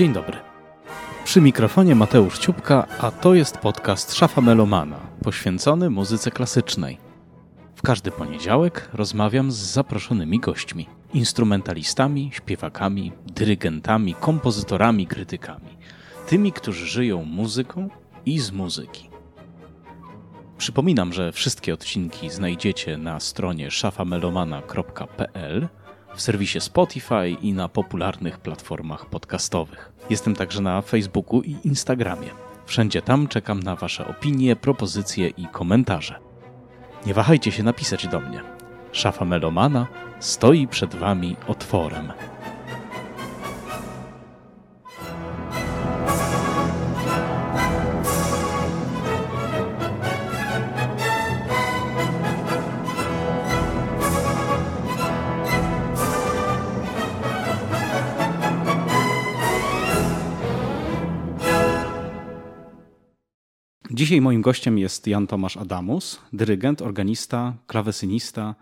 Dzień dobry. Przy mikrofonie Mateusz Ciupka, a to jest podcast Szafa Melomana, poświęcony muzyce klasycznej. W każdy poniedziałek rozmawiam z zaproszonymi gośćmi, instrumentalistami, śpiewakami, dyrygentami, kompozytorami, krytykami. Tymi, którzy żyją muzyką i z muzyki. Przypominam, że wszystkie odcinki znajdziecie na stronie szafamelomana.pl, w serwisie Spotify i na popularnych platformach podcastowych. Jestem także na Facebooku i Instagramie. Wszędzie tam czekam na Wasze opinie, propozycje i komentarze. Nie wahajcie się napisać do mnie. Szafa Melomana stoi przed Wami otworem. Dzisiaj moim gościem jest Jan Tomasz Adamus, dyrygent, organista, klawesynista,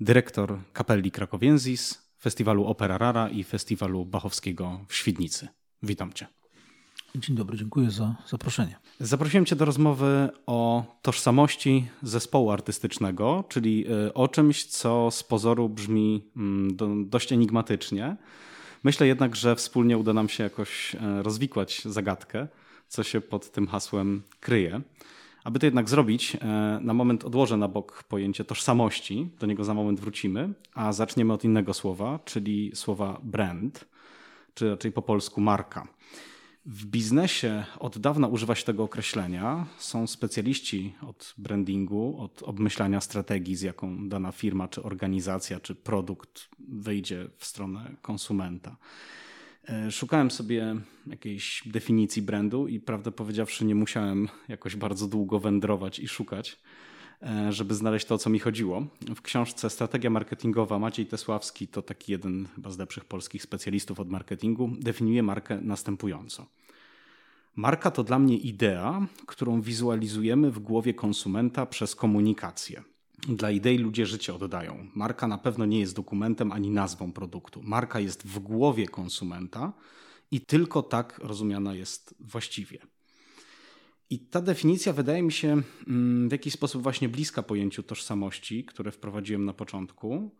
dyrektor Kapeli Krakowiensis, festiwalu Opera Rara i festiwalu Bachowskiego w Świdnicy. Witam Cię. Dzień dobry, dziękuję za zaproszenie. Zaprosiłem Cię do rozmowy o tożsamości zespołu artystycznego, czyli o czymś, co z pozoru brzmi dość enigmatycznie. Myślę jednak, że wspólnie uda nam się jakoś rozwikłać zagadkę, co się pod tym hasłem kryje. Aby to jednak zrobić, na moment odłożę na bok pojęcie tożsamości, do niego za moment wrócimy, a zaczniemy od innego słowa, czyli słowa brand, czy raczej po polsku marka. W biznesie od dawna używa się tego określenia. Są specjaliści od brandingu, od obmyślania strategii, z jaką dana firma, czy organizacja, czy produkt wyjdzie w stronę konsumenta. Szukałem sobie jakiejś definicji brandu i prawdę powiedziawszy nie musiałem jakoś bardzo długo wędrować i szukać, żeby znaleźć to, o co mi chodziło. W książce Strategia marketingowa Maciej Tesławski, to taki jeden chyba z lepszych polskich specjalistów od marketingu, definiuje markę następująco. Marka to dla mnie idea, którą wizualizujemy w głowie konsumenta przez komunikację. Dla idei ludzie życie oddają. Marka na pewno nie jest dokumentem ani nazwą produktu. Marka jest w głowie konsumenta i tylko tak rozumiana jest właściwie. I ta definicja wydaje mi się w jakiś sposób właśnie bliska pojęciu tożsamości, które wprowadziłem na początku,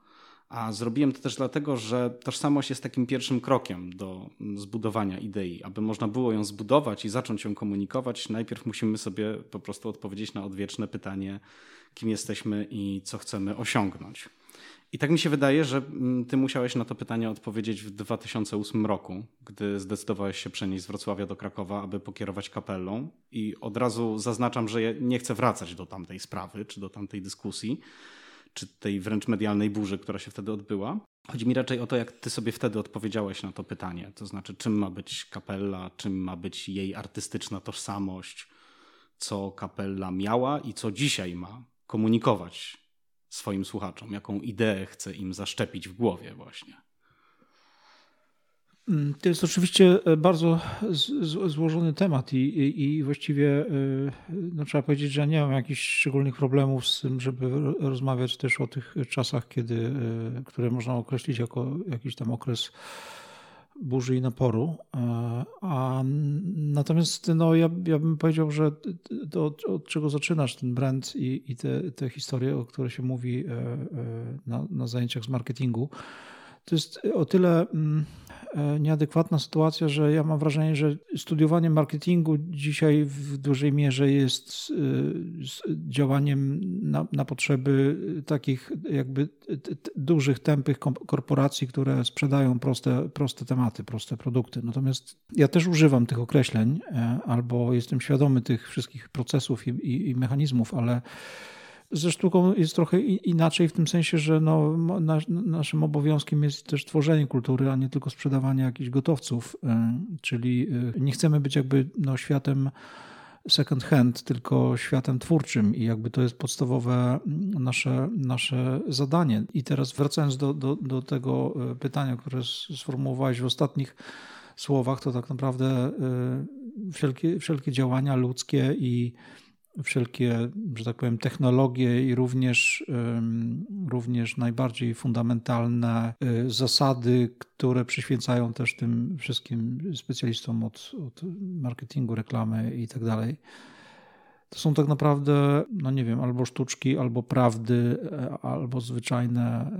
a zrobiłem to też dlatego, że tożsamość jest takim pierwszym krokiem do zbudowania idei. Aby można było ją zbudować i zacząć ją komunikować, najpierw musimy sobie po prostu odpowiedzieć na odwieczne pytanie, kim jesteśmy i co chcemy osiągnąć. I tak mi się wydaje, że ty musiałeś na to pytanie odpowiedzieć w 2008 roku, gdy zdecydowałeś się przenieść z Wrocławia do Krakowa, aby pokierować kapellą. I od razu zaznaczam, że ja nie chcę wracać do tamtej sprawy, czy do tamtej dyskusji, czy tej wręcz medialnej burzy, która się wtedy odbyła. Chodzi mi raczej o to, jak ty sobie wtedy odpowiedziałeś na to pytanie. To znaczy, czym ma być kapella, czym ma być jej artystyczna tożsamość, co kapella miała i co dzisiaj ma komunikować swoim słuchaczom, jaką ideę chce im zaszczepić w głowie właśnie. To jest oczywiście bardzo złożony temat i właściwie trzeba powiedzieć, że nie mam jakichś szczególnych problemów z tym, żeby rozmawiać też o tych czasach, które można określić jako jakiś tam okres burzy i naporu. Natomiast ja bym powiedział, że to, od czego zaczynasz ten brand i te historie, o które się mówi na zajęciach z marketingu, to jest o tyle nieadekwatna sytuacja, że ja mam wrażenie, że studiowanie marketingu dzisiaj w dużej mierze jest działaniem na potrzeby takich jakby dużych, tępych korporacji, które sprzedają proste tematy, proste produkty. Natomiast ja też używam tych określeń albo jestem świadomy tych wszystkich procesów i mechanizmów, ale ze sztuką jest trochę inaczej w tym sensie, że naszym obowiązkiem jest też tworzenie kultury, a nie tylko sprzedawanie jakichś gotowców, czyli nie chcemy być jakby światem second hand, tylko światem twórczym i jakby to jest podstawowe nasze zadanie. I teraz wracając do tego pytania, które sformułowałeś w ostatnich słowach, to tak naprawdę wszelkie działania ludzkie i wszelkie, że tak powiem, technologie i również najbardziej fundamentalne zasady, które przyświecają też tym wszystkim specjalistom od marketingu, reklamy i tak dalej. To są tak naprawdę, no nie wiem, albo sztuczki, albo prawdy, albo zwyczajne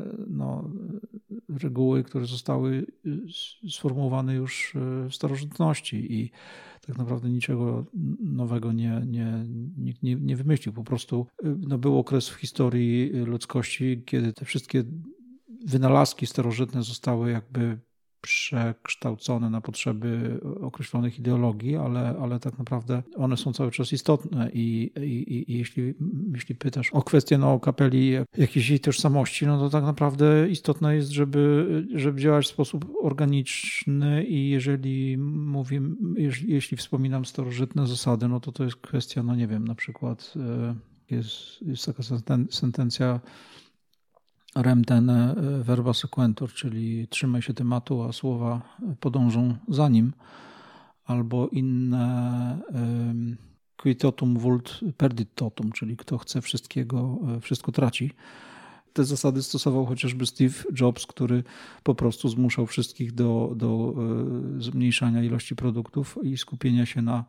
reguły, które zostały sformułowane już w starożytności i tak naprawdę niczego nowego nikt nie wymyślił. Po prostu był okres w historii ludzkości, kiedy te wszystkie wynalazki starożytne zostały jakby przekształcone na potrzeby określonych ideologii, ale tak naprawdę one są cały czas istotne i jeśli pytasz o kwestię kapeli, jakiejś jej tożsamości, no to tak naprawdę istotne jest, żeby działać w sposób organiczny i jeśli wspominam starożytne zasady, no to jest kwestia, no nie wiem, na przykład jest taka sentencja Rem tene verba sequentur, czyli trzymaj się tematu, a słowa podążą za nim, albo inne qui totum vult perdit totum, czyli kto chce wszystko traci. Te zasady stosował chociażby Steve Jobs, który po prostu zmuszał wszystkich do zmniejszania ilości produktów i skupienia się na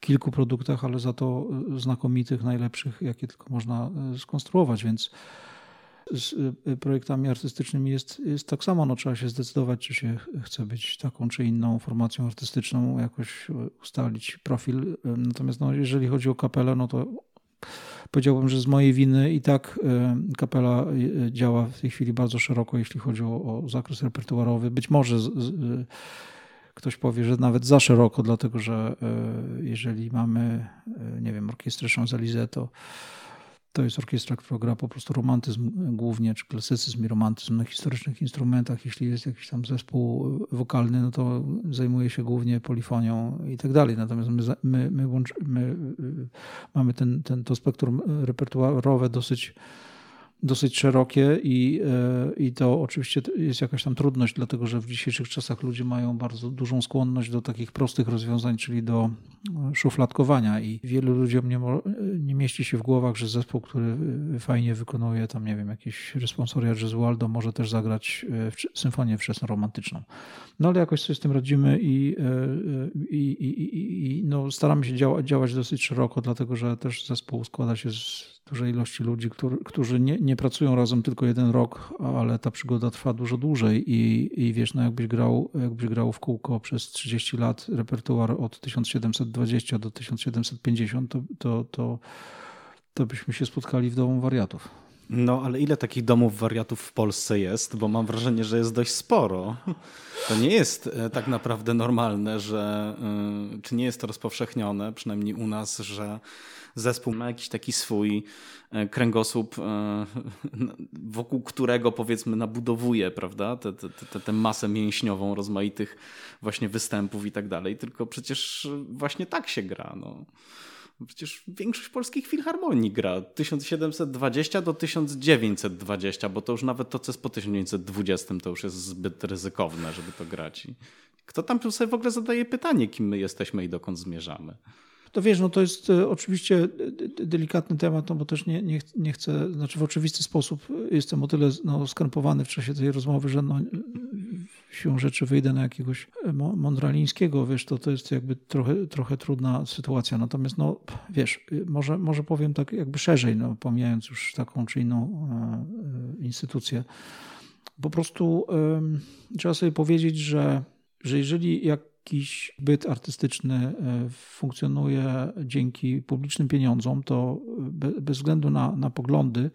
kilku produktach, ale za to znakomitych, najlepszych, jakie tylko można skonstruować, więc z projektami artystycznymi jest tak samo. No, trzeba się zdecydować, czy się chce być taką czy inną formacją artystyczną, jakoś ustalić profil. Natomiast jeżeli chodzi o kapelę, no to powiedziałbym, że z mojej winy i tak kapela działa w tej chwili bardzo szeroko, jeśli chodzi o zakres repertuarowy. Być może ktoś powie, że nawet za szeroko, dlatego że jeżeli mamy, nie wiem, orkiestrę Champs-Élysées, to jest orkiestra, która gra po prostu romantyzm głównie, czy klasycyzm i romantyzm na historycznych instrumentach. Jeśli jest jakiś tam zespół wokalny, no to zajmuje się głównie polifonią i tak dalej. Natomiast my mamy to spektrum repertuarowe dosyć szerokie i to oczywiście jest jakaś tam trudność, dlatego że w dzisiejszych czasach ludzie mają bardzo dużą skłonność do takich prostych rozwiązań, czyli do szufladkowania i wielu ludziom nie mieści się w głowach, że zespół, który fajnie wykonuje tam, nie wiem, jakieś responsoria Gesualdo, może też zagrać symfonię wczesnoromantyczną. No ale jakoś sobie z tym radzimy i staramy się działać dosyć szeroko, dlatego że też zespół składa się z dużej ilości ludzi, którzy nie pracują razem tylko jeden rok, ale ta przygoda trwa dużo dłużej i wiesz, jakbyś grał w kółko przez 30 lat repertuar od 1720 do 1750, to byśmy się spotkali w domu wariatów. No, ale ile takich domów wariatów w Polsce jest? Bo mam wrażenie, że jest dość sporo. To nie jest tak naprawdę normalne, czy nie jest to rozpowszechnione, przynajmniej u nas, że zespół ma jakiś taki swój kręgosłup, wokół którego, powiedzmy, nabudowuje, prawda, tę masę mięśniową rozmaitych właśnie występów i tak dalej. Tylko przecież właśnie tak się gra, no. Przecież większość polskich filharmonii gra 1720 do 1920, bo to już nawet to, co jest po 1920, to już jest zbyt ryzykowne, żeby to grać. Kto tam sobie w ogóle zadaje pytanie, kim my jesteśmy i dokąd zmierzamy? To wiesz, no to jest oczywiście delikatny temat, no bo też nie chcę, znaczy w oczywisty sposób jestem o tyle skrępowany w czasie tej rozmowy, że siłą rzeczy wyjdę na jakiegoś Mondralińskiego, wiesz, to jest jakby trochę trudna sytuacja. Natomiast wiesz, może powiem tak jakby szerzej, pomijając już taką czy inną instytucję. Po prostu trzeba sobie powiedzieć, że jeżeli jakiś byt artystyczny funkcjonuje dzięki publicznym pieniądzom, to bez względu na poglądy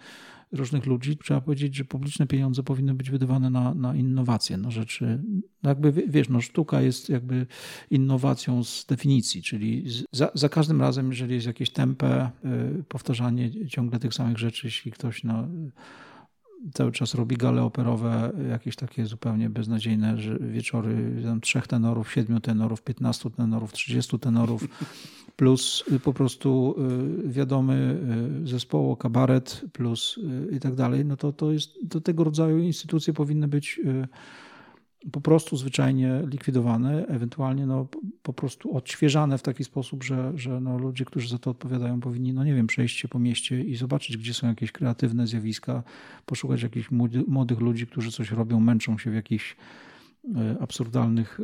różnych ludzi, trzeba powiedzieć, że publiczne pieniądze powinny być wydawane na innowacje, na rzeczy. Jakby wiesz, sztuka jest jakby innowacją z definicji, czyli za każdym razem, jeżeli jest jakieś tempę, powtarzanie ciągle tych samych rzeczy, jeśli ktoś cały czas robi gale operowe, jakieś takie zupełnie beznadziejne wieczory, tam 3 tenorów, 7 tenorów, 15 tenorów, 30 tenorów, plus po prostu wiadomy zespoło, kabaret, plus i tak dalej, no to jest, do tego rodzaju instytucje powinny być po prostu zwyczajnie likwidowane, ewentualnie po prostu odświeżane w taki sposób, że ludzie, którzy za to odpowiadają, powinni, nie wiem, przejść się po mieście i zobaczyć, gdzie są jakieś kreatywne zjawiska, poszukać jakichś młodych ludzi, którzy coś robią, męczą się w jakichś absurdalnych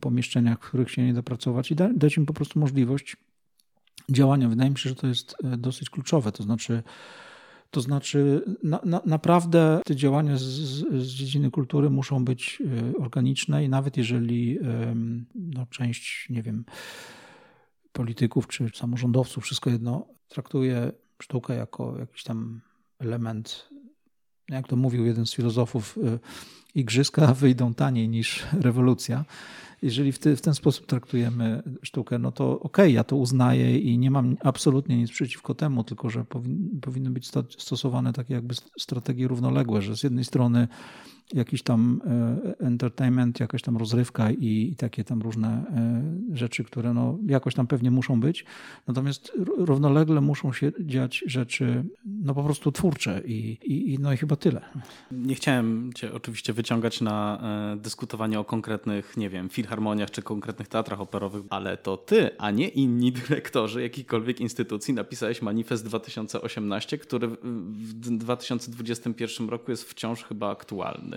pomieszczeniach, w których się nie da pracować, i dać im po prostu możliwość działania. Wydaje mi się, że to jest dosyć kluczowe, to znaczy naprawdę te działania z dziedziny kultury muszą być organiczne i nawet jeżeli część, nie wiem, polityków czy samorządowców, wszystko jedno, traktuje sztukę jako jakiś tam element, jak to mówił jeden z filozofów, igrzyska wyjdą taniej niż rewolucja. Jeżeli w ten sposób traktujemy sztukę, to okej, ja to uznaję i nie mam absolutnie nic przeciwko temu, tylko że powinny być stosowane takie jakby strategie równoległe, że z jednej strony jakiś tam entertainment, jakaś tam rozrywka i takie tam różne rzeczy, które jakoś tam pewnie muszą być, natomiast równolegle muszą się dziać rzeczy po prostu twórcze i chyba tyle. Nie chciałem cię oczywiście wyciągać na dyskutowanie o konkretnych, nie wiem, filharmoniach czy konkretnych teatrach operowych, ale to ty, a nie inni dyrektorzy jakichkolwiek instytucji napisałeś manifest 2018, który w 2021 roku jest wciąż chyba aktualny.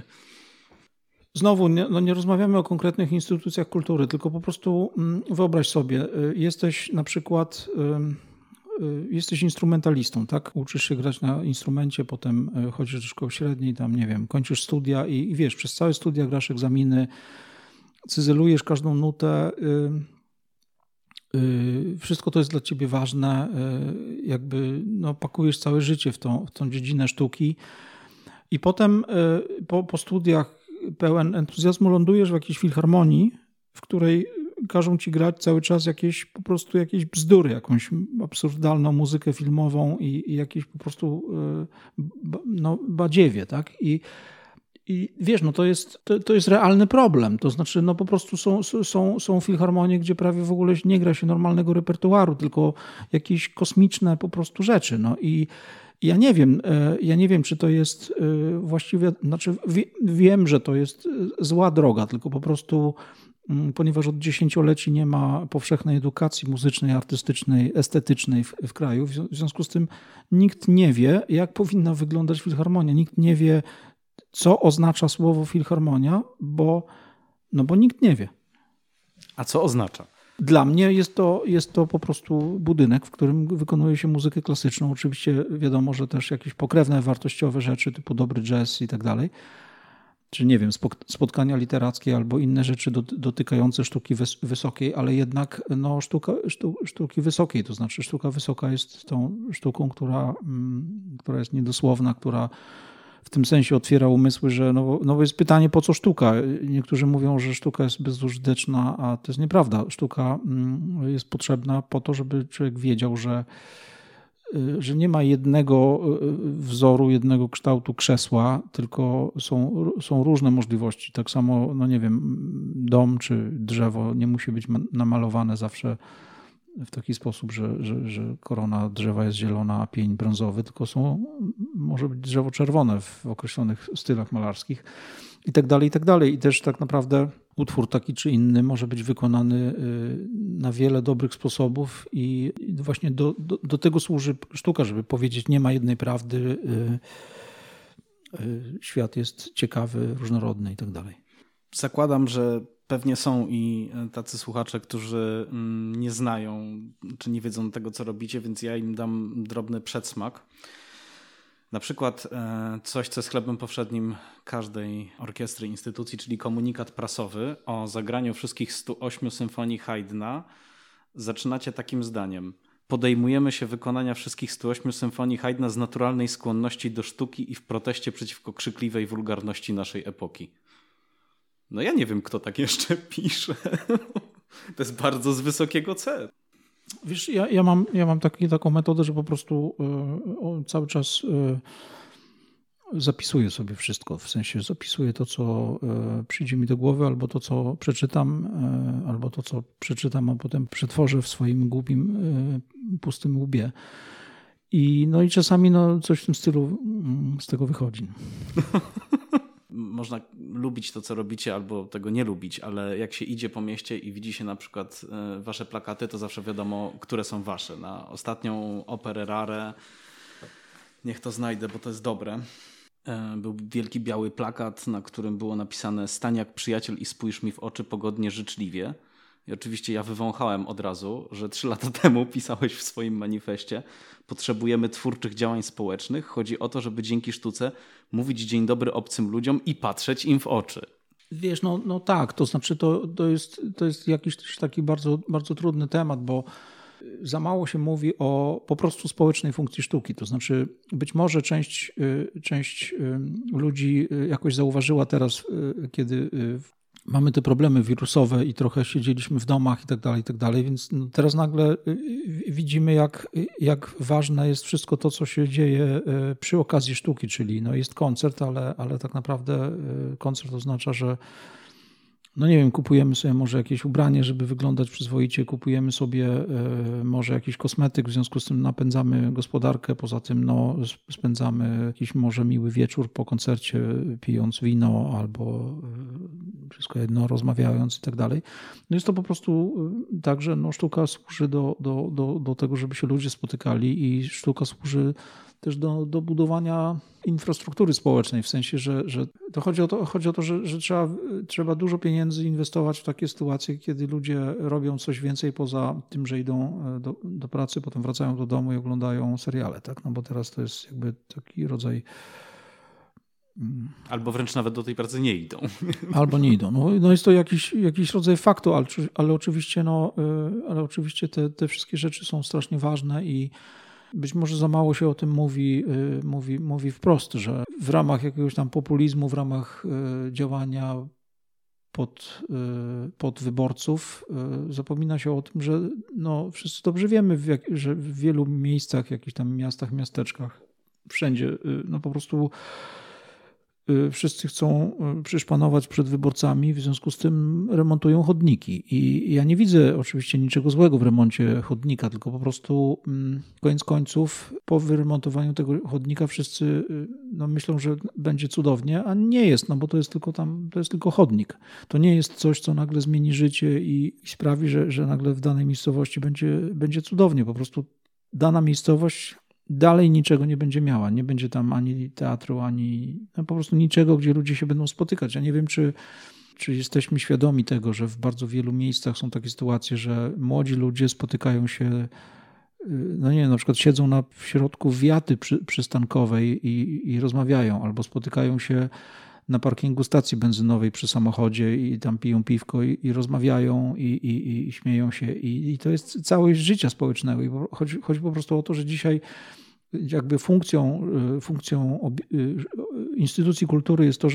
Znowu, nie rozmawiamy o konkretnych instytucjach kultury, tylko po prostu wyobraź sobie, jesteś na przykład... Jesteś instrumentalistą, tak? Uczysz się grać na instrumencie, potem chodzisz do szkoły średniej, tam nie wiem, kończysz studia i wiesz, przez całe studia grasz egzaminy, cyzelujesz każdą nutę, wszystko to jest dla ciebie ważne, jakby pakujesz całe życie w tą dziedzinę sztuki i potem po studiach pełen entuzjazmu lądujesz w jakiejś filharmonii, w której każą ci grać cały czas jakieś bzdury, jakąś absurdalną muzykę filmową i jakieś po prostu badziewie, tak? I wiesz, to jest realny problem. To znaczy, po prostu są filharmonie, gdzie prawie w ogóle nie gra się normalnego repertuaru, tylko jakieś kosmiczne po prostu rzeczy. Ja nie wiem, czy to jest właściwie, znaczy wiem, że to jest zła droga, tylko po prostu ponieważ od dziesięcioleci nie ma powszechnej edukacji muzycznej, artystycznej, estetycznej w kraju. W związku z tym nikt nie wie, jak powinna wyglądać filharmonia. Nikt nie wie, co oznacza słowo filharmonia, bo nikt nie wie. A co oznacza? Dla mnie jest to po prostu budynek, w którym wykonuje się muzykę klasyczną. Oczywiście wiadomo, że też jakieś pokrewne, wartościowe rzeczy typu dobry jazz i tak dalej. Czy nie wiem, spotkania literackie albo inne rzeczy dotykające sztuki wysokiej, ale jednak sztuki wysokiej, to znaczy sztuka wysoka jest tą sztuką, która jest niedosłowna, która w tym sensie otwiera umysły, że jest pytanie, po co sztuka? Niektórzy mówią, że sztuka jest bezużyteczna, a to jest nieprawda. Sztuka jest potrzebna po to, żeby człowiek wiedział, że nie ma jednego wzoru, jednego kształtu krzesła, tylko są różne możliwości. Tak samo, dom czy drzewo nie musi być namalowane zawsze w taki sposób, że korona drzewa jest zielona, a pień brązowy, tylko może być drzewo czerwone w określonych stylach malarskich i tak dalej, i tak dalej. I też tak naprawdę utwór taki czy inny może być wykonany na wiele dobrych sposobów i właśnie do tego służy sztuka, żeby powiedzieć, nie ma jednej prawdy, świat jest ciekawy, różnorodny i tak dalej. Zakładam, że pewnie są i tacy słuchacze, którzy nie znają czy nie wiedzą tego, co robicie, więc ja im dam drobny przedsmak. Na przykład coś, co jest chlebem powszednim każdej orkiestry, instytucji, czyli komunikat prasowy o zagraniu wszystkich 108 symfonii Haydna. Zaczynacie takim zdaniem. Podejmujemy się wykonania wszystkich 108 symfonii Haydna z naturalnej skłonności do sztuki i w proteście przeciwko krzykliwej wulgarności naszej epoki. Ja nie wiem, kto tak jeszcze pisze. To jest bardzo z wysokiego C. Wiesz, ja mam taką metodę, że po prostu cały czas zapisuję sobie wszystko. W sensie zapisuję to, co przyjdzie mi do głowy, albo to, co przeczytam, a potem przetworzę w swoim głupim, pustym łbie. I czasami coś w tym stylu z tego wychodzi. można lubić to, co robicie, albo tego nie lubić, ale jak się idzie po mieście i widzi się na przykład wasze plakaty, to zawsze wiadomo, które są wasze. Na ostatnią Operę Rarę, niech to znajdę, bo to jest dobre, był wielki biały plakat, na którym było napisane: stań jak przyjaciel i spójrz mi w oczy pogodnie, życzliwie. I oczywiście ja wywąchałem od razu, że 3 lata temu pisałeś w swoim manifestie: potrzebujemy twórczych działań społecznych. Chodzi o to, żeby dzięki sztuce mówić dzień dobry obcym ludziom i patrzeć im w oczy. Wiesz, no tak, to znaczy to jest jakiś taki bardzo, bardzo trudny temat, bo za mało się mówi o po prostu społecznej funkcji sztuki. To znaczy być może część ludzi jakoś zauważyła teraz, kiedy mamy te problemy wirusowe i trochę siedzieliśmy w domach i tak dalej, więc teraz nagle widzimy, jak ważne jest wszystko to, co się dzieje przy okazji sztuki, czyli no jest koncert, ale tak naprawdę koncert oznacza, że no nie wiem, kupujemy sobie może jakieś ubranie, żeby wyglądać przyzwoicie, kupujemy sobie może jakiś kosmetyk, w związku z tym napędzamy gospodarkę, poza tym no, spędzamy jakiś może miły wieczór po koncercie, pijąc wino albo wszystko jedno, rozmawiając i tak dalej. No jest to po prostu tak, że no, sztuka służy do tego, żeby się ludzie spotykali, i sztuka służy też do budowania infrastruktury społecznej, w sensie, że to chodzi o to, że trzeba dużo pieniędzy inwestować w takie sytuacje, kiedy ludzie robią coś więcej poza tym, że idą do pracy, potem wracają do domu i oglądają seriale, tak? No bo teraz to jest jakby taki rodzaj... Albo wręcz nawet do tej pracy nie idą. Albo nie idą. No jest to jakiś rodzaj faktu, ale oczywiście, te wszystkie rzeczy są strasznie ważne i być może za mało się o tym mówi wprost, że w ramach jakiegoś tam populizmu, w ramach działania pod wyborców zapomina się o tym, że no, wszyscy dobrze wiemy, że w wielu miejscach, jakichś tam miastach, miasteczkach, wszędzie no po prostu wszyscy chcą przyszpanować przed wyborcami, w związku z tym remontują chodniki. I ja nie widzę oczywiście niczego złego w remoncie chodnika, tylko po prostu koniec końców po wyremontowaniu tego chodnika wszyscy no, myślą, że będzie cudownie, a nie jest, no bo to jest tylko tam, to jest tylko chodnik. To nie jest coś, co nagle zmieni życie i sprawi, że nagle w danej miejscowości będzie cudownie. Po prostu dana miejscowość dalej niczego nie będzie miała. Nie będzie tam ani teatru, ani no po prostu niczego, gdzie ludzie się będą spotykać. Ja nie wiem, czy jesteśmy świadomi tego, że w bardzo wielu miejscach są takie sytuacje, że młodzi ludzie spotykają się, no nie wiem, na przykład siedzą w środku wiaty przystankowej i rozmawiają, albo spotykają się na parkingu stacji benzynowej przy samochodzie i tam piją piwko i rozmawiają i śmieją się. I to jest całość życia społecznego. I chodzi po prostu o to, że dzisiaj jakby funkcją instytucji kultury jest to,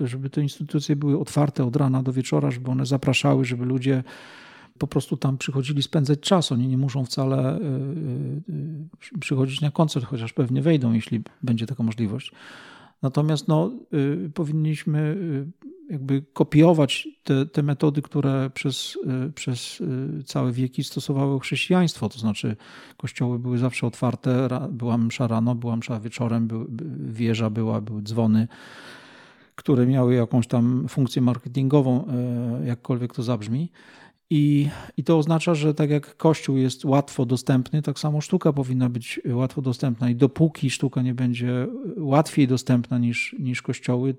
żeby te instytucje były otwarte od rana do wieczora, żeby one zapraszały, żeby ludzie po prostu tam przychodzili spędzać czas. Oni nie muszą wcale przychodzić na koncert, chociaż pewnie wejdą, jeśli będzie taka możliwość. Natomiast no, powinniśmy jakby kopiować te metody, które przez całe wieki stosowało chrześcijaństwo. To znaczy kościoły były zawsze otwarte, była msza rano, była msza wieczorem, wieża były dzwony, które miały jakąś tam funkcję marketingową, jakkolwiek to zabrzmi. I to oznacza, że tak jak Kościół jest łatwo dostępny, tak samo sztuka powinna być łatwo dostępna. I dopóki sztuka nie będzie łatwiej dostępna niż kościoły,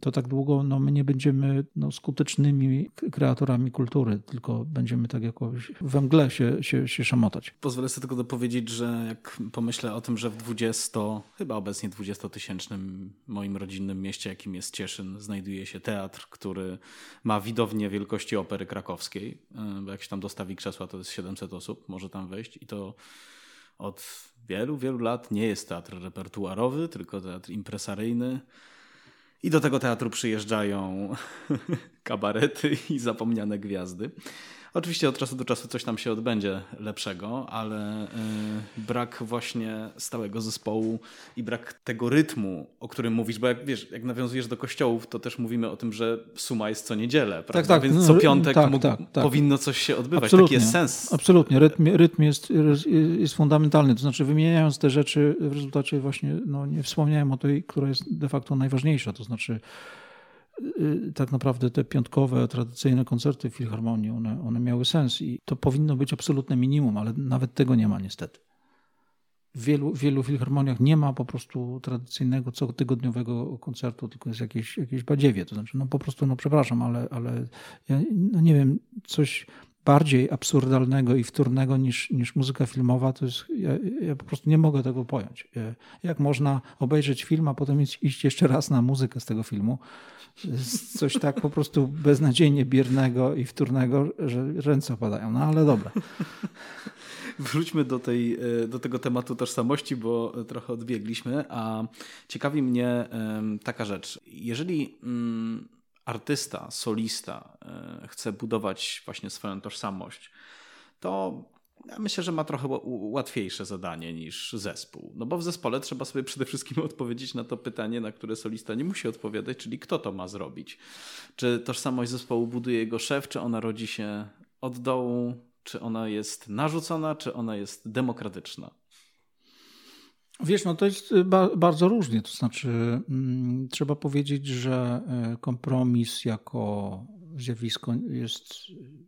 to tak długo no, my nie będziemy no, skutecznymi kreatorami kultury, tylko będziemy tak jakoś we mgle się szamotać. Pozwolę sobie tylko dopowiedzieć, że jak pomyślę o tym, że w 20-tysięcznym moim rodzinnym mieście, jakim jest Cieszyn, znajduje się teatr, który ma widownię wielkości Opery Krakowskiej, bo jak się tam dostawi krzesła, to jest 700 osób, może tam wejść, i to od wielu, wielu lat nie jest teatr repertuarowy, tylko teatr impresaryjny. I do tego teatru przyjeżdżają kabarety i zapomniane gwiazdy. Oczywiście od czasu do czasu coś tam się odbędzie lepszego, ale brak właśnie stałego zespołu i brak tego rytmu, o którym mówisz, bo jak wiesz, jak nawiązujesz do kościołów, to też mówimy o tym, że suma jest co niedzielę, prawda? Tak, więc co piątek powinno coś się odbywać. Absolutnie. Taki jest sens. Absolutnie. Rytm jest fundamentalny. To znaczy wymieniając te rzeczy w rezultacie właśnie, no nie wspomniałem o tej, która jest de facto najważniejsza, to znaczy tak naprawdę te piątkowe, tradycyjne koncerty w Filharmonii, one miały sens i to powinno być absolutne minimum, ale nawet tego nie ma niestety. W wielu filharmoniach nie ma po prostu tradycyjnego, cotygodniowego koncertu, tylko jest jakieś badziewie. To znaczy, no po prostu, no przepraszam, ale ja, no nie wiem, coś bardziej absurdalnego i wtórnego niż muzyka filmowa, to jest, ja po prostu nie mogę tego pojąć. Jak można obejrzeć film, a potem iść jeszcze raz na muzykę z tego filmu? Coś tak po prostu beznadziejnie biernego i wtórnego, że ręce opadają. No ale dobra. Wróćmy do tego tematu tożsamości, bo trochę odbiegliśmy, a ciekawi mnie taka rzecz. Jeżeli artysta, solista chce budować właśnie swoją tożsamość, to ja myślę, że ma trochę łatwiejsze zadanie niż zespół. No bo w zespole trzeba sobie przede wszystkim odpowiedzieć na to pytanie, na które solista nie musi odpowiadać, czyli kto to ma zrobić. Czy tożsamość zespołu buduje jego szef, czy ona rodzi się od dołu, czy ona jest narzucona, czy ona jest demokratyczna? Wiesz, no to jest bardzo różnie. To znaczy trzeba powiedzieć, że kompromis jako zjawisko jest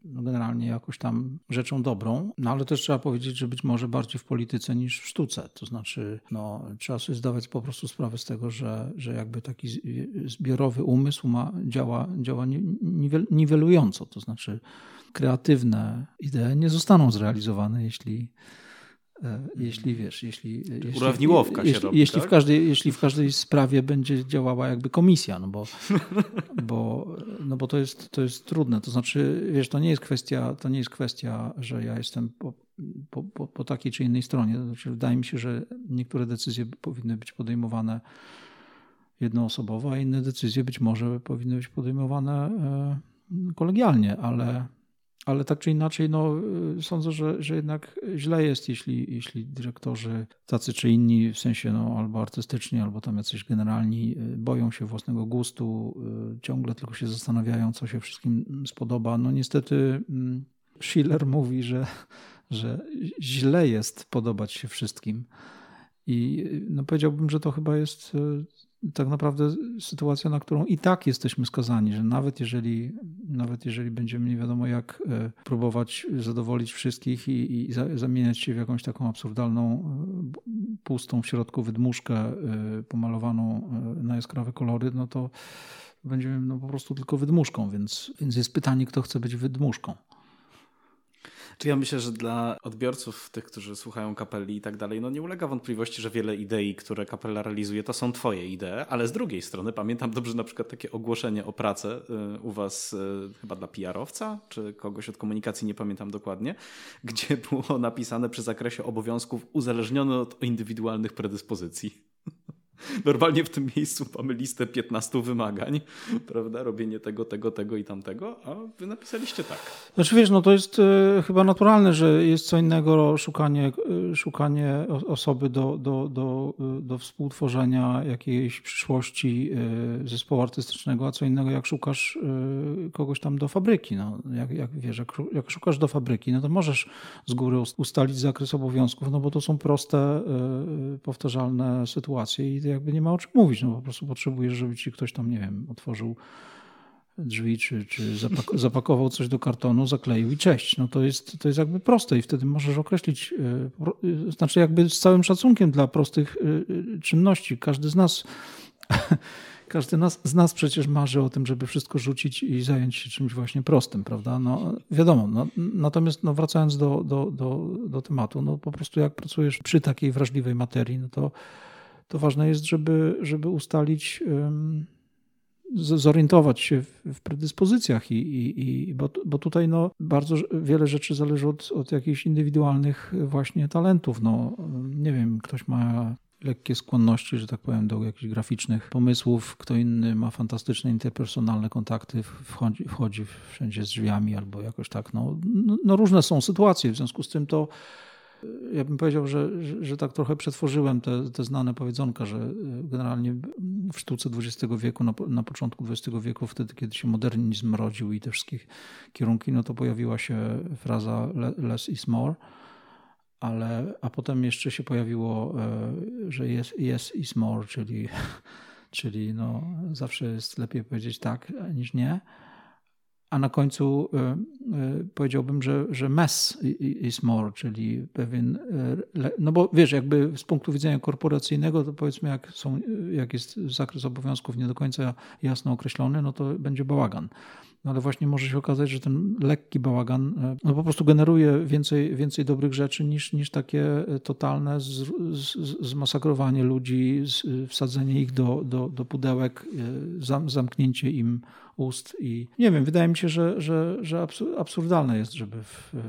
generalnie jakoś tam rzeczą dobrą, no ale też trzeba powiedzieć, że być może bardziej w polityce niż w sztuce. To znaczy no, trzeba sobie zdawać po prostu sprawę z tego, że jakby taki zbiorowy umysł działa niwelująco. To znaczy kreatywne idee nie zostaną zrealizowane, jeśli urawniłowka się robi, jeśli, tak? Jeśli w każdej sprawie będzie działała jakby komisja, no bo, bo to jest trudne. To znaczy, wiesz, to nie jest kwestia, że ja jestem po takiej czy innej stronie. To znaczy, wydaje mi się, że niektóre decyzje powinny być podejmowane jednoosobowo, a inne decyzje być może powinny być podejmowane kolegialnie, ale tak czy inaczej, no, sądzę, że jednak źle jest, jeśli dyrektorzy tacy czy inni, w sensie no, albo artystyczni, albo tam jacyś generalni, boją się własnego gustu, ciągle tylko się zastanawiają, co się wszystkim spodoba. No niestety Schiller mówi, że źle jest podobać się wszystkim. I no, powiedziałbym, że to chyba jest tak naprawdę sytuacja, na którą i tak jesteśmy skazani, że nawet jeżeli będziemy nie wiadomo jak próbować zadowolić wszystkich i zamieniać się w jakąś taką absurdalną, pustą w środku wydmuszkę pomalowaną na jaskrawe kolory, no to będziemy no, po prostu tylko wydmuszką, więc jest pytanie, kto chce być wydmuszką. Czy ja myślę, że dla odbiorców, tych, którzy słuchają kapeli i tak dalej, no nie ulega wątpliwości, że wiele idei, które kapela realizuje, to są twoje idee, ale z drugiej strony pamiętam dobrze na przykład takie ogłoszenie o pracę u was chyba dla PR-owca, czy kogoś od komunikacji, nie pamiętam dokładnie, gdzie było napisane przy zakresie obowiązków uzależnione od indywidualnych predyspozycji. Normalnie w tym miejscu mamy listę 15 wymagań, prawda? Robienie tego i tamtego, a wy napisaliście tak. Znaczy wiesz, no to jest chyba naturalne, że jest co innego szukanie osoby do współtworzenia jakiejś przyszłości zespołu artystycznego, a co innego jak szukasz kogoś tam do fabryki. No, jak szukasz do fabryki, no to możesz z góry ustalić zakres obowiązków, no bo to są proste, powtarzalne sytuacje i jakby nie ma o czym mówić, no po prostu potrzebujesz, żeby ci ktoś tam, nie wiem, otworzył drzwi, czy zapakował coś do kartonu, zakleił i cześć. No to jest jakby proste i wtedy możesz określić, znaczy jakby z całym szacunkiem dla prostych czynności. Każdy z nas przecież marzy o tym, żeby wszystko rzucić i zająć się czymś właśnie prostym, prawda? No wiadomo, no, natomiast no, wracając do tematu, no po prostu jak pracujesz przy takiej wrażliwej materii, no to ważne jest, żeby ustalić, zorientować się w predyspozycjach, bo tutaj no, bardzo wiele rzeczy zależy od jakichś indywidualnych właśnie talentów. No, nie wiem, ktoś ma lekkie skłonności, że tak powiem, do jakichś graficznych pomysłów. Kto inny ma fantastyczne interpersonalne kontakty, wchodzi wszędzie z drzwiami albo jakoś tak. No różne są sytuacje, w związku z tym to ja bym powiedział, że tak trochę przetworzyłem te znane powiedzonka, że generalnie w sztuce XX wieku, na początku XX wieku, wtedy kiedy się modernizm rodził i te wszystkie kierunki, no to pojawiła się fraza less is more, a potem jeszcze się pojawiło, że yes is more, czyli no zawsze jest lepiej powiedzieć tak niż nie. A na końcu powiedziałbym, że mess is more, czyli pewien... No bo wiesz, jakby z punktu widzenia korporacyjnego, to powiedzmy jak jest zakres obowiązków nie do końca jasno określony, no to będzie bałagan. No ale właśnie może się okazać, że ten lekki bałagan no po prostu generuje więcej dobrych rzeczy niż takie totalne zmasakrowanie ludzi, wsadzenie ich do pudełek, zamknięcie im ust i nie wiem, wydaje mi się, że absurdalne jest, żeby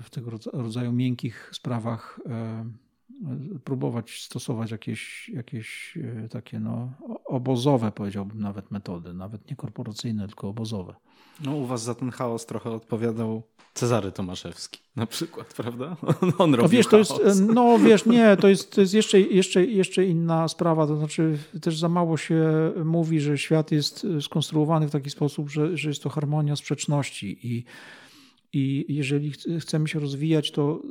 w tego rodzaju miękkich sprawach próbować stosować jakieś takie obozowe, powiedziałbym, nawet metody, nawet nie korporacyjne, tylko obozowe. No u was za ten chaos trochę odpowiadał Cezary Tomaszewski na przykład, prawda? On robił wiesz, chaos. To jest jeszcze inna sprawa, to znaczy też za mało się mówi, że świat jest skonstruowany w taki sposób, że jest to harmonia sprzeczności i jeżeli chcemy się rozwijać, to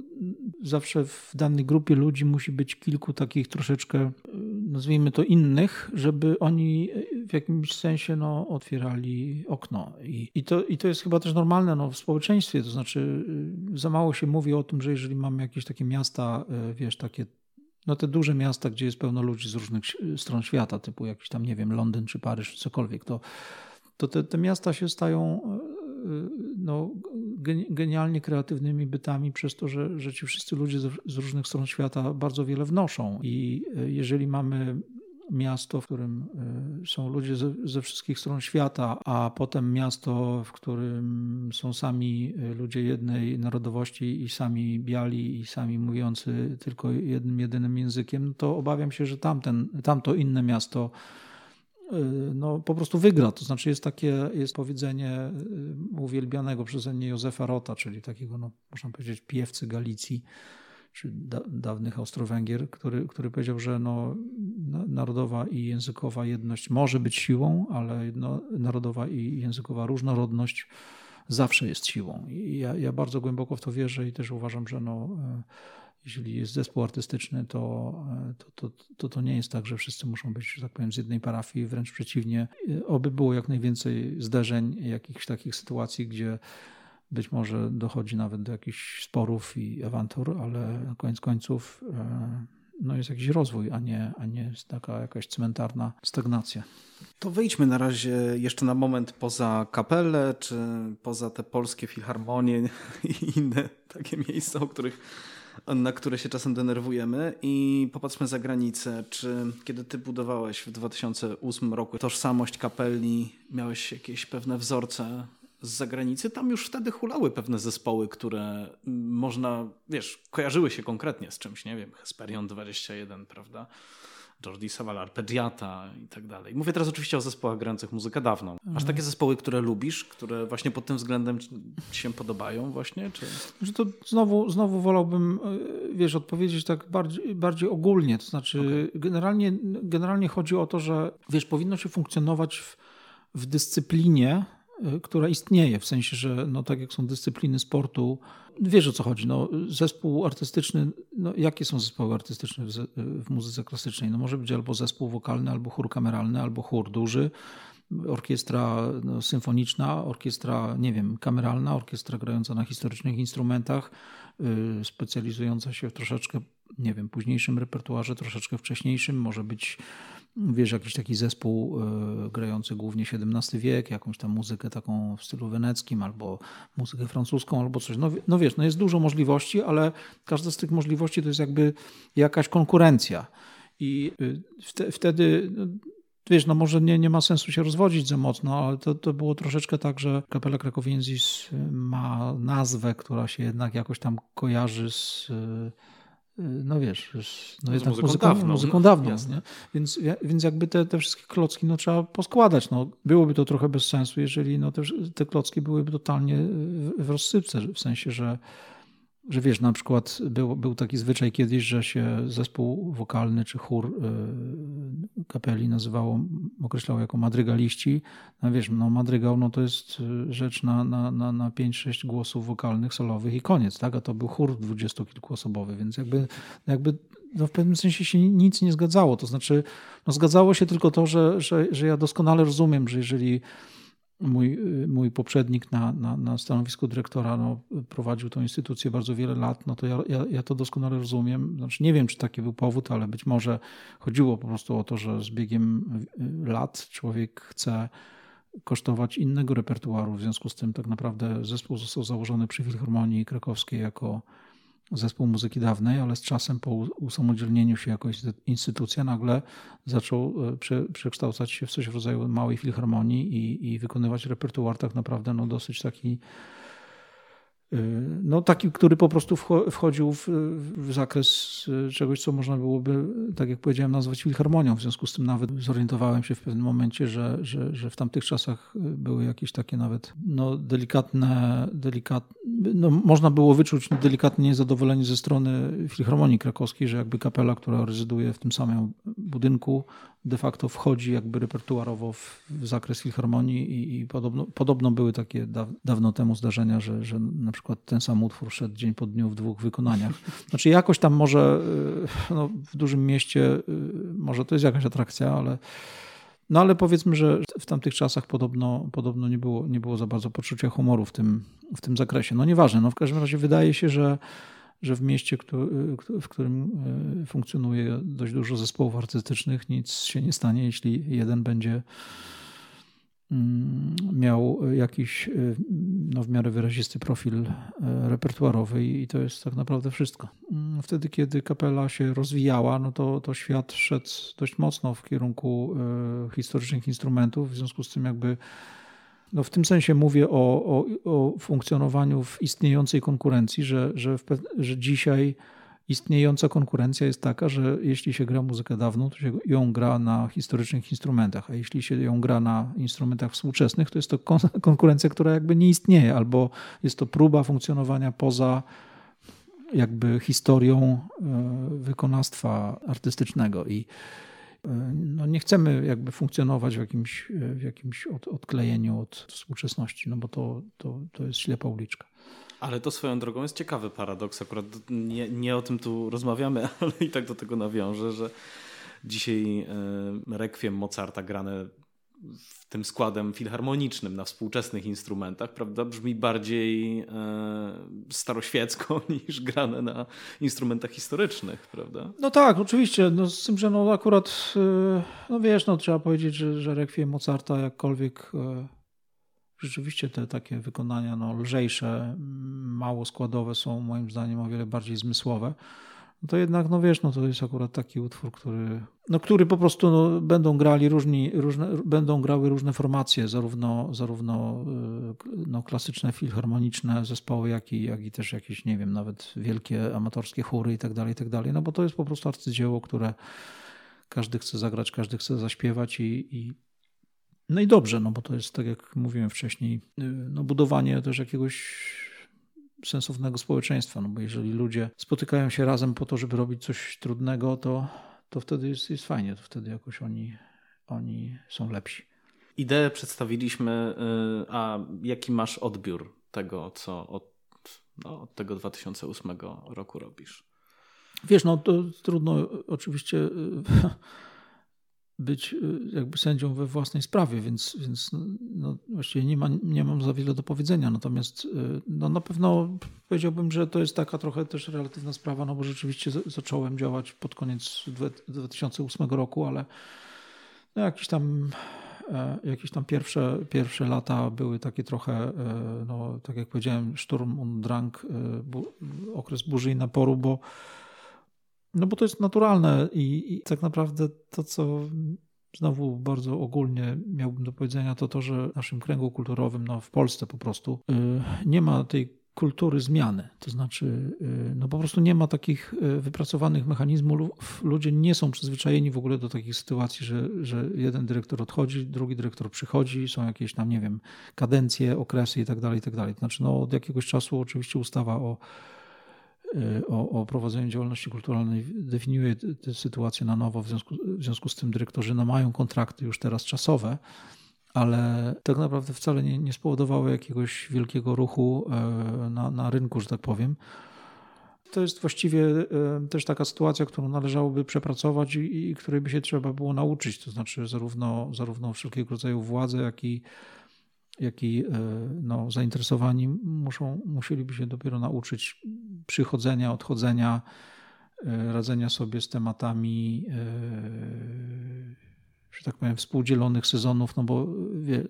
zawsze w danej grupie ludzi musi być kilku takich troszeczkę, nazwijmy to, innych, żeby oni w jakimś sensie otwierali okno. I to jest chyba też normalne w społeczeństwie. To znaczy za mało się mówi o tym, że jeżeli mamy jakieś takie miasta, wiesz, takie te duże miasta, gdzie jest pełno ludzi z różnych stron świata, typu jakiś tam, nie wiem, Londyn czy Paryż, czy cokolwiek, to te miasta się stają... genialnie kreatywnymi bytami przez to, że ci wszyscy ludzie z różnych stron świata bardzo wiele wnoszą. I jeżeli mamy miasto, w którym są ludzie ze wszystkich stron świata, a potem miasto, w którym są sami ludzie jednej narodowości i sami biali i sami mówiący tylko jedynym językiem, to obawiam się, że tamto inne miasto po prostu wygra. To znaczy jest powiedzenie uwielbianego przeze mnie Józefa Rotha, czyli takiego, można powiedzieć, piewcy Galicji, czy dawnych Austro-Węgier, który powiedział, że narodowa i językowa jedność może być siłą, ale narodowa i językowa różnorodność zawsze jest siłą. I ja bardzo głęboko w to wierzę i też uważam, że jeśli jest zespół artystyczny, to nie jest tak, że wszyscy muszą być, że tak powiem, z jednej parafii. Wręcz przeciwnie, oby było jak najwięcej zdarzeń, jakichś takich sytuacji, gdzie być może dochodzi nawet do jakichś sporów i awantur, ale na koniec końców jest jakiś rozwój, a nie jest taka jakaś cmentarna stagnacja. To wyjdźmy na razie jeszcze na moment poza kapelę, czy poza te polskie filharmonie i inne takie miejsca, na które się czasem denerwujemy, i popatrzmy za granicę. Czy kiedy ty budowałeś w 2008 roku tożsamość kapeli, miałeś jakieś pewne wzorce z zagranicy? Tam już wtedy hulały pewne zespoły, które kojarzyły się konkretnie z czymś, nie wiem, Hesperion XXI, prawda? Jordi Savall, Arpeggiata i tak dalej. Mówię teraz oczywiście o zespołach grających muzykę dawną. Masz takie zespoły, które lubisz, które właśnie pod tym względem ci się podobają właśnie? Czy... To znowu wolałbym, odpowiedzieć tak bardziej ogólnie. To znaczy generalnie chodzi o to, że powinno się funkcjonować w dyscyplinie, która istnieje, w sensie, że tak jak są dyscypliny sportu, wiesz o co chodzi, zespół artystyczny, jakie są zespoły artystyczne w muzyce klasycznej? Może być albo zespół wokalny, albo chór kameralny, albo chór duży, orkiestra symfoniczna, orkiestra, nie wiem, kameralna, orkiestra grająca na historycznych instrumentach, specjalizująca się w troszeczkę, nie wiem, późniejszym repertuarze, troszeczkę wcześniejszym, może być jakiś taki zespół grający głównie XVII wiek, jakąś tam muzykę taką w stylu weneckim, albo muzykę francuską, albo coś. Jest dużo możliwości, ale każda z tych możliwości to jest jakby jakaś konkurencja. I wtedy... może nie ma sensu się rozwodzić za mocno, ale to było troszeczkę tak, że Kapela Krakowiensis ma nazwę, która się jednak jakoś tam kojarzy z no wiesz, no jednak muzyką dawną, nie? Więc jakby te wszystkie klocki no, trzeba poskładać. No, byłoby to trochę bez sensu, jeżeli no, te klocki byłyby totalnie w rozsypce, w sensie, że wiesz, na przykład był taki zwyczaj kiedyś, że się zespół wokalny czy chór kapeli określał jako madrygaliści. No wiesz, no madrygał no to jest rzecz na 5-6 głosów wokalnych, solowych i koniec, tak? A to był chór 20-kilkuosobowy, więc jakby no w pewnym sensie się nic nie zgadzało. To znaczy, no zgadzało się tylko to, że ja doskonale rozumiem, że jeżeli mój poprzednik na stanowisku dyrektora no, prowadził tą instytucję bardzo wiele lat, no to ja to doskonale rozumiem. Znaczy nie wiem, czy taki był powód, ale być może chodziło po prostu o to, że z biegiem lat człowiek chce kosztować innego repertuaru. W związku z tym tak naprawdę zespół został założony przy Filharmonii Krakowskiej jako zespół muzyki dawnej, ale z czasem po usamodzielnieniu się jako instytucja nagle zaczął przekształcać się w coś w rodzaju małej filharmonii i wykonywać repertuar tak naprawdę no dosyć taki, no taki, który po prostu wchodził w zakres czegoś, co można byłoby, tak jak powiedziałem, nazwać filharmonią. W związku z tym nawet zorientowałem się w pewnym momencie, że w tamtych czasach były jakieś takie nawet no, delikatne, no, można było wyczuć delikatne niezadowolenie ze strony Filharmonii Krakowskiej, że jakby kapela, która rezyduje w tym samym budynku, de facto wchodzi jakby repertuarowo w zakres filharmonii i podobno były takie dawno temu zdarzenia, że na przykład ten sam utwór szedł dzień po dniu w dwóch wykonaniach. Znaczy jakoś tam może no, w dużym mieście może to jest jakaś atrakcja, ale powiedzmy, że w tamtych czasach podobno nie było za bardzo poczucia humoru w tym zakresie. No nieważne, no w każdym razie wydaje się, że w mieście, w którym funkcjonuje dość dużo zespołów artystycznych, nic się nie stanie, jeśli jeden będzie miał jakiś no, w miarę wyrazisty profil repertuarowy i to jest tak naprawdę wszystko. Wtedy, kiedy kapela się rozwijała, no to świat szedł dość mocno w kierunku historycznych instrumentów, w związku z tym jakby no w tym sensie mówię o funkcjonowaniu w istniejącej konkurencji, że dzisiaj istniejąca konkurencja jest taka, że jeśli się gra muzykę dawną, to się ją gra na historycznych instrumentach, a jeśli się ją gra na instrumentach współczesnych, to jest to konkurencja, która jakby nie istnieje, albo jest to próba funkcjonowania poza jakby historią wykonawstwa artystycznego i no nie chcemy jakby funkcjonować w jakimś odklejeniu od współczesności, no bo to jest ślepa uliczka. Ale to swoją drogą jest ciekawy paradoks. Akurat nie o tym tu rozmawiamy, ale i tak do tego nawiążę, że dzisiaj rekwiem Mozarta grane w tym składem filharmonicznym na współczesnych instrumentach, prawda, brzmi bardziej staroświecko niż grane na instrumentach historycznych, prawda? No tak, oczywiście. No, z tym, że no akurat, no wiesz, no trzeba powiedzieć, że rekwiem Mozarta jakkolwiek rzeczywiście te takie wykonania no, lżejsze, mało składowe są moim zdaniem o wiele bardziej zmysłowe. No to jednak, no wiesz, no to jest akurat taki utwór, który po prostu no, będą grali różne formacje, zarówno no, klasyczne, filharmoniczne zespoły, jak i też jakieś, nie wiem, nawet wielkie amatorskie chóry i tak dalej, no bo to jest po prostu arcydzieło, które każdy chce zagrać, każdy chce zaśpiewać i no i dobrze, no bo to jest, tak jak mówiłem wcześniej, no, budowanie też jakiegoś sensownego społeczeństwa, no bo jeżeli ludzie spotykają się razem po to, żeby robić coś trudnego, to wtedy jest fajnie, to wtedy jakoś oni są lepsi. Ideę przedstawiliśmy, a jaki masz odbiór tego, co od tego 2008 roku robisz? Wiesz, no to trudno oczywiście być jakby sędzią we własnej sprawie, więc no, właściwie nie mam za wiele do powiedzenia. Natomiast no, na pewno powiedziałbym, że to jest taka trochę też relatywna sprawa, no bo rzeczywiście zacząłem działać pod koniec 2008 roku, ale no, jakieś tam pierwsze lata były takie trochę, no, tak jak powiedziałem, Sturm und Drang, okres burzy i naporu, bo to jest naturalne i tak naprawdę to, co znowu bardzo ogólnie miałbym do powiedzenia, to, że w naszym kręgu kulturowym, no w Polsce po prostu, nie ma tej kultury zmiany. To znaczy, no po prostu nie ma takich wypracowanych mechanizmów. Ludzie nie są przyzwyczajeni w ogóle do takich sytuacji, że jeden dyrektor odchodzi, drugi dyrektor przychodzi, są jakieś tam, nie wiem, kadencje, okresy itd., itd. To znaczy, no od jakiegoś czasu oczywiście ustawa o prowadzeniu działalności kulturalnej definiuje tę sytuację na nowo. W związku z tym dyrektorzy no, mają kontrakty już teraz czasowe, ale tak naprawdę wcale nie spowodowały jakiegoś wielkiego ruchu na rynku, że tak powiem. To jest właściwie też taka sytuacja, którą należałoby przepracować i której by się trzeba było nauczyć. To znaczy zarówno wszelkiego rodzaju władze, jak i no, zainteresowani musieliby się dopiero nauczyć przychodzenia, odchodzenia, radzenia sobie z tematami, że tak powiem, współdzielonych sezonów, no bo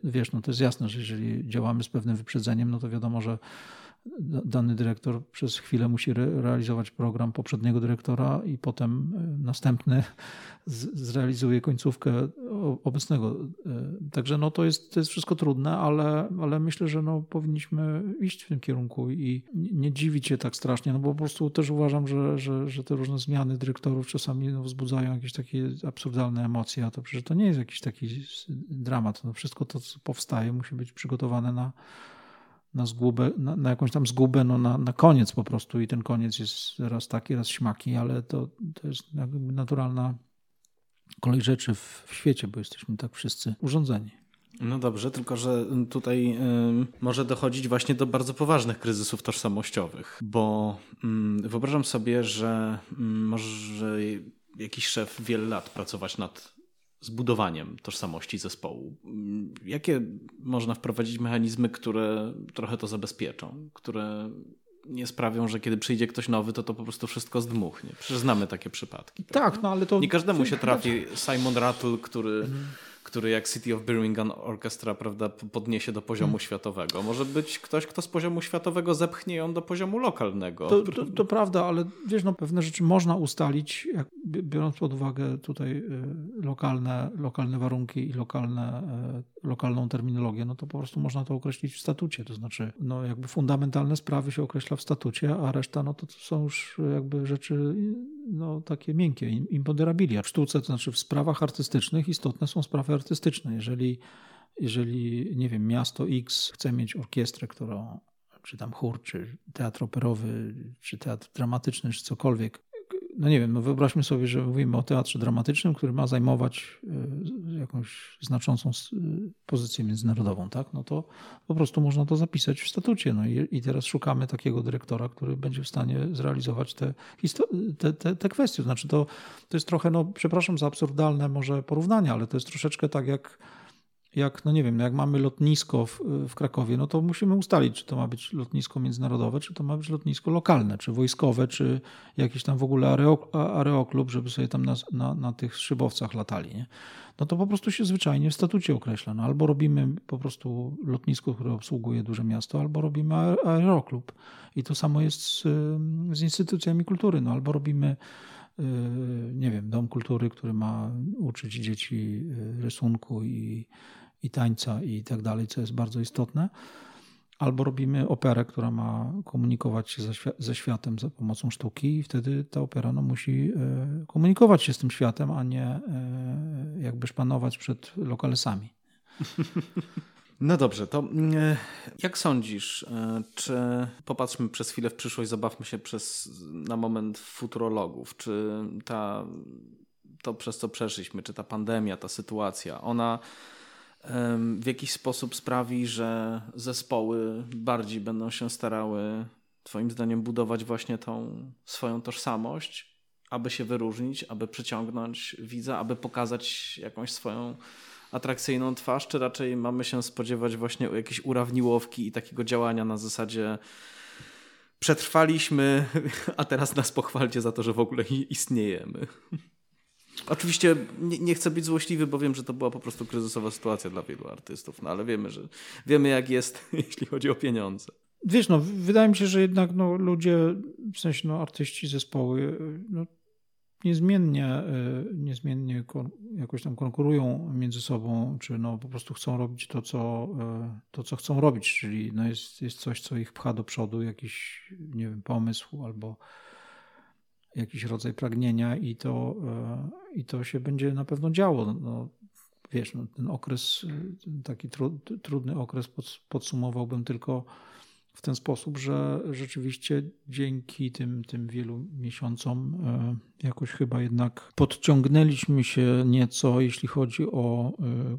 wiesz, no to jest jasne, że jeżeli działamy z pewnym wyprzedzeniem, no to wiadomo, że dany dyrektor przez chwilę musi realizować program poprzedniego dyrektora i potem następny zrealizuje końcówkę obecnego. Także no to jest wszystko trudne, ale myślę, że no powinniśmy iść w tym kierunku i nie dziwić się tak strasznie, no bo po prostu też uważam, że te różne zmiany dyrektorów czasami no wzbudzają jakieś takie absurdalne emocje, a to przecież to nie jest jakiś taki dramat. No wszystko to, co powstaje, musi być przygotowane na zgubę, na jakąś tam zgubę, no na koniec po prostu i ten koniec jest raz taki, raz śmaki, ale to jest jakby naturalna kolej rzeczy w świecie, bo jesteśmy tak wszyscy urządzeni. No dobrze, tylko że tutaj może dochodzić właśnie do bardzo poważnych kryzysów tożsamościowych, bo wyobrażam sobie, że może jakiś szef wiele lat pracować nad zbudowaniem tożsamości zespołu. Jakie można wprowadzić mechanizmy, które trochę to zabezpieczą, które nie sprawią, że kiedy przyjdzie ktoś nowy, to po prostu wszystko zdmuchnie? Przecież znamy takie przypadki. Tak, prawda? No ale to... Nie każdemu się trafi Simon Rattle, który jak City of Birmingham Orchestra, prawda, podniesie do poziomu światowego. Może być ktoś, kto z poziomu światowego zepchnie ją do poziomu lokalnego. To prawda, ale wiesz, no, pewne rzeczy można ustalić, biorąc pod uwagę tutaj lokalne warunki i lokalną terminologię, no to po prostu można to określić w statucie. To znaczy, no jakby fundamentalne sprawy się określa w statucie, a reszta, no to są już jakby rzeczy no, takie miękkie, imponderabilia. W sztuce, to znaczy w sprawach artystycznych istotne są sprawy artystyczne. Jeżeli nie wiem, miasto X chce mieć orkiestrę, którą, czy tam chór, czy teatr operowy, czy teatr dramatyczny, czy cokolwiek, no nie wiem, no wyobraźmy sobie, że mówimy o teatrze dramatycznym, który ma zajmować jakąś znaczącą pozycję międzynarodową, tak? No to po prostu można to zapisać w statucie. No i teraz szukamy takiego dyrektora, który będzie w stanie zrealizować te kwestie. Znaczy to jest trochę, no przepraszam za absurdalne może porównanie, ale to jest troszeczkę tak jak no nie wiem, jak mamy lotnisko w Krakowie, no to musimy ustalić, czy to ma być lotnisko międzynarodowe, czy to ma być lotnisko lokalne, czy wojskowe, czy jakiś tam w ogóle aeroklub, żeby sobie tam na tych szybowcach latali, nie? No to po prostu się zwyczajnie w statucie określa. No albo robimy po prostu lotnisko, które obsługuje duże miasto, albo robimy aeroklub. I to samo jest z instytucjami kultury. No albo robimy nie wiem, dom kultury, który ma uczyć dzieci rysunku i tańca i tak dalej, co jest bardzo istotne. Albo robimy operę, która ma komunikować się ze światem za pomocą sztuki i wtedy ta opera no, musi komunikować się z tym światem, a nie jakby szpanować przed lokalesami. No dobrze, to jak sądzisz, czy popatrzmy przez chwilę w przyszłość, zabawmy się na moment futurologów, czy to przez co przeszliśmy, czy ta pandemia, ta sytuacja, ona w jakiś sposób sprawi, że zespoły bardziej będą się starały, twoim zdaniem, budować właśnie tą swoją tożsamość, aby się wyróżnić, aby przyciągnąć widza, aby pokazać jakąś swoją atrakcyjną twarz, czy raczej mamy się spodziewać właśnie jakiejś urawniłowki i takiego działania na zasadzie przetrwaliśmy, a teraz nas pochwalcie za to, że w ogóle istniejemy? Oczywiście nie chcę być złośliwy, bo wiem, że to była po prostu kryzysowa sytuacja dla wielu artystów, no ale wiemy jak jest, jeśli chodzi o pieniądze. Wiesz, no wydaje mi się, że jednak no, ludzie, w sensie no, artyści, zespoły, no, niezmiennie jakoś tam konkurują między sobą, czy no po prostu chcą robić to, co chcą robić, czyli no jest coś, co ich pcha do przodu, jakiś, nie wiem, pomysł albo jakiś rodzaj pragnienia i to się będzie na pewno działo. No, wiesz, no, ten okres, taki trudny okres podsumowałbym tylko w ten sposób, że rzeczywiście dzięki tym wielu miesiącom jakoś chyba jednak podciągnęliśmy się nieco, jeśli chodzi o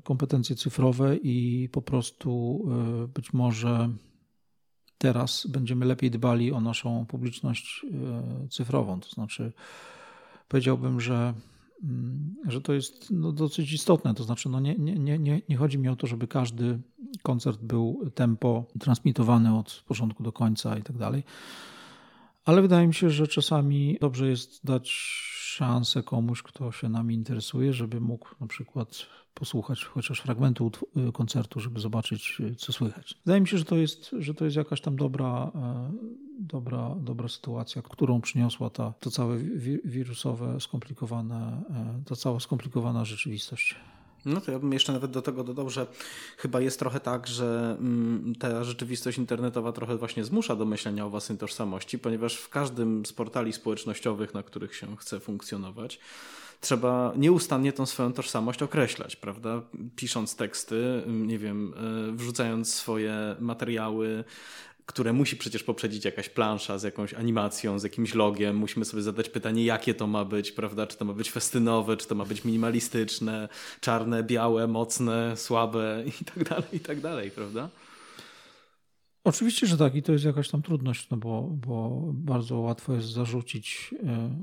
kompetencje cyfrowe i po prostu być może teraz będziemy lepiej dbali o naszą publiczność cyfrową. To znaczy powiedziałbym, że to jest no dosyć istotne. To znaczy, no nie chodzi mi o to, żeby każdy koncert był tempo transmitowany od początku do końca i tak dalej. Ale wydaje mi się, że czasami dobrze jest dać szansę komuś, kto się nami interesuje, żeby mógł na przykład posłuchać chociaż fragmentu koncertu, żeby zobaczyć, co słychać. Wydaje mi się, że to jest jakaś tam dobra sytuacja, którą przyniosła to całe wirusowe, skomplikowane, ta cała skomplikowana rzeczywistość. No to ja bym jeszcze nawet do tego dodał, że chyba jest trochę tak, że ta rzeczywistość internetowa trochę właśnie zmusza do myślenia o własnej tożsamości, ponieważ w każdym z portali społecznościowych, na których się chce funkcjonować, trzeba nieustannie tą swoją tożsamość określać, prawda? Pisząc teksty, nie wiem, wrzucając swoje materiały, które musi przecież poprzedzić jakaś plansza z jakąś animacją, z jakimś logiem. Musimy sobie zadać pytanie, jakie to ma być, prawda? Czy to ma być festynowe, czy to ma być minimalistyczne, czarne, białe, mocne, słabe i tak dalej, prawda? Oczywiście, że tak i to jest jakaś tam trudność, no bo bardzo łatwo jest zarzucić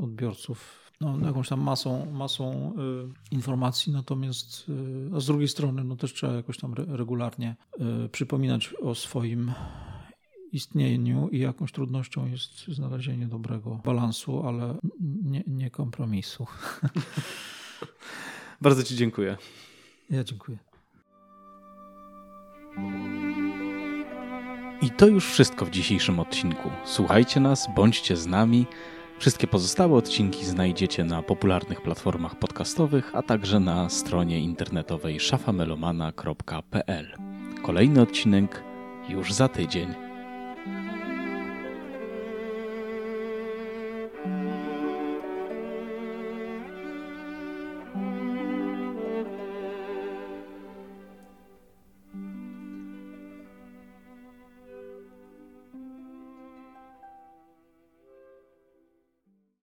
odbiorców no, jakąś tam masą informacji, natomiast a z drugiej strony no, też trzeba jakoś tam regularnie przypominać o swoim istnieniu i jakąś trudnością jest znalezienie dobrego balansu, ale nie kompromisu. Bardzo Ci dziękuję. Ja dziękuję. I to już wszystko w dzisiejszym odcinku. Słuchajcie nas, bądźcie z nami. Wszystkie pozostałe odcinki znajdziecie na popularnych platformach podcastowych, a także na stronie internetowej szafamelomana.pl. Kolejny odcinek już za tydzień.